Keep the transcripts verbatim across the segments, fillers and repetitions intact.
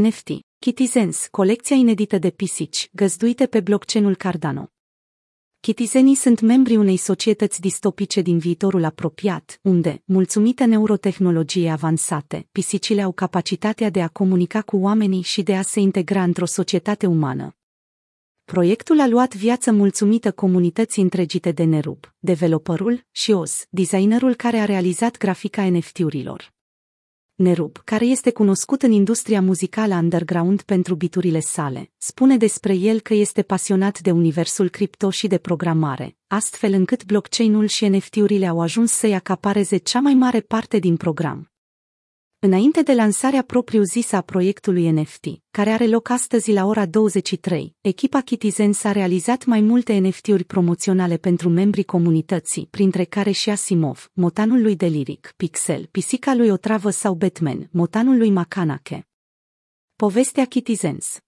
N F T, Kittizens, colecția inedită de pisici, găzduite pe blockchain-ul Cardano. Kittizenii sunt membrii unei societăți distopice din viitorul apropiat, unde, mulțumită neurotehnologiei avansate, pisicile au capacitatea de a comunica cu oamenii și de a se integra într-o societate umană. Proiectul a luat viață mulțumită comunității întregite de Nerub, developerul, și Oz, designerul care a realizat grafica N F T-urilor. Nerub, care este cunoscut în industria muzicală underground pentru biturile sale, spune despre el că este pasionat de universul cripto și de programare, astfel încât blockchain-ul și N F T-urile au ajuns să-i acapareze cea mai mare parte din program. Înainte de lansarea propriu-zisă a proiectului N F T, care are loc astăzi la ora douăzeci și trei, echipa Kittizens a realizat mai multe N F T-uri promoționale pentru membrii comunității, printre care și Asimov, motanul lui Deliric, Pixel, pisica lui Otravă sau Batman, motanul lui Macanache. Povestea Kittizens.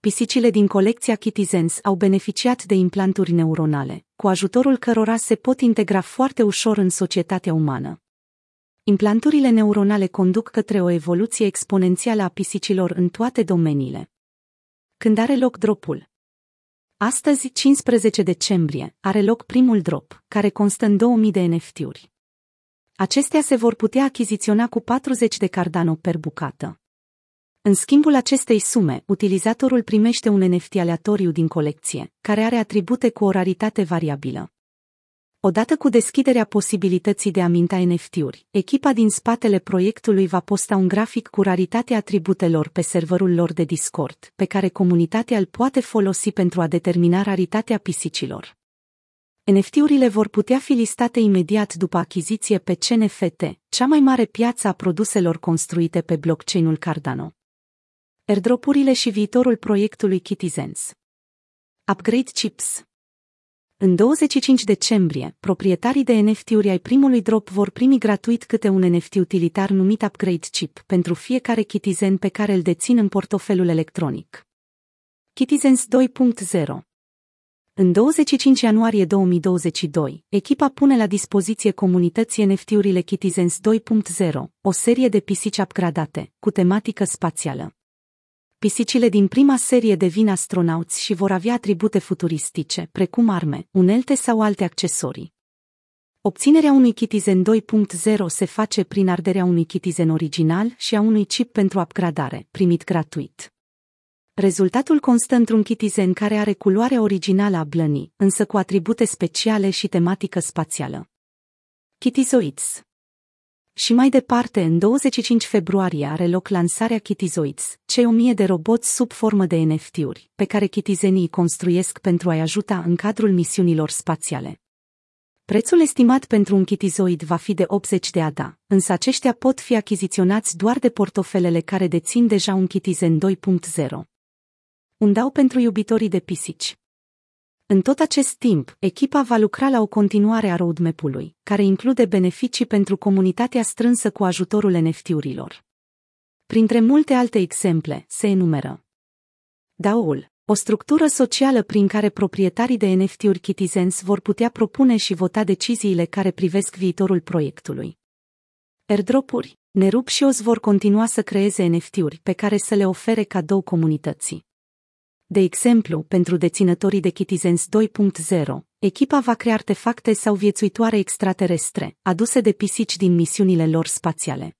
Pisicile din colecția Kittizens au beneficiat de implanturi neuronale, cu ajutorul cărora se pot integra foarte ușor în societatea umană. Implanturile neuronale conduc către o evoluție exponențială a pisicilor în toate domeniile. Când are loc dropul? Astăzi, cincisprezece decembrie, are loc primul drop, care constă în două mii de N F T-uri. Acestea se vor putea achiziționa cu patruzeci de Cardano per bucată. În schimbul acestei sume, utilizatorul primește un N F T aleatoriu din colecție, care are atribute cu o raritate variabilă. Odată cu deschiderea posibilității de a minta N F T-uri, echipa din spatele proiectului va posta un grafic cu raritatea atributelor pe serverul lor de Discord, pe care comunitatea îl poate folosi pentru a determina raritatea pisicilor. N F T-urile vor putea fi listate imediat după achiziție pe C N F T, cea mai mare piață a produselor construite pe blockchain-ul Cardano. Airdrop-urile și viitorul proiectului Kittizens. Upgrade chips. În douăzeci și cinci decembrie, proprietarii de N F T-uri ai primului drop vor primi gratuit câte un N F T utilitar numit Upgrade Chip pentru fiecare Kittizen pe care îl dețin în portofelul electronic. Kittizens doi punct zero. În douăzeci și cinci ianuarie două mii douăzeci și doi, echipa pune la dispoziție comunității N F T-urile Kittizens doi punct zero, o serie de pisici upgradate, cu tematică spațială. Pisicile din prima serie devin astronauți și vor avea atribute futuristice, precum arme, unelte sau alte accesorii. Obținerea unui Kittizen doi punct zero se face prin arderea unui Kittizen original și a unui chip pentru upgradare, primit gratuit. Rezultatul constă într-un Kittizen care are culoarea originală a blănii, însă cu atribute speciale și tematică spațială. Kittizoids. Și mai departe, în douăzeci și cinci februarie are loc lansarea Kittizoids, cei o mie de roboți sub formă de N F T-uri, pe care kittizenii construiesc pentru a-i ajuta în cadrul misiunilor spațiale. Prețul estimat pentru un Kittizoid va fi de optzeci de A D A, însă aceștia pot fi achiziționați doar de portofelele care dețin deja un Kittizen doi punct zero. Un dau pentru iubitorii de pisici. În tot acest timp, echipa va lucra la o continuare a roadmap-ului, care include beneficii pentru comunitatea strânsă cu ajutorul N F T-urilor. Printre multe alte exemple, se enumeră D A O-ul, o structură socială prin care proprietarii de N F T-uri Kittizens vor putea propune și vota deciziile care privesc viitorul proiectului. Airdrop-uri, Nerub și Oz vor continua să creeze N F T-uri pe care să le ofere cadou comunității. De exemplu, pentru deținătorii de Kittizens doi punct zero, echipa va crea artefacte sau viețuitoare extraterestre, aduse de pisici din misiunile lor spațiale.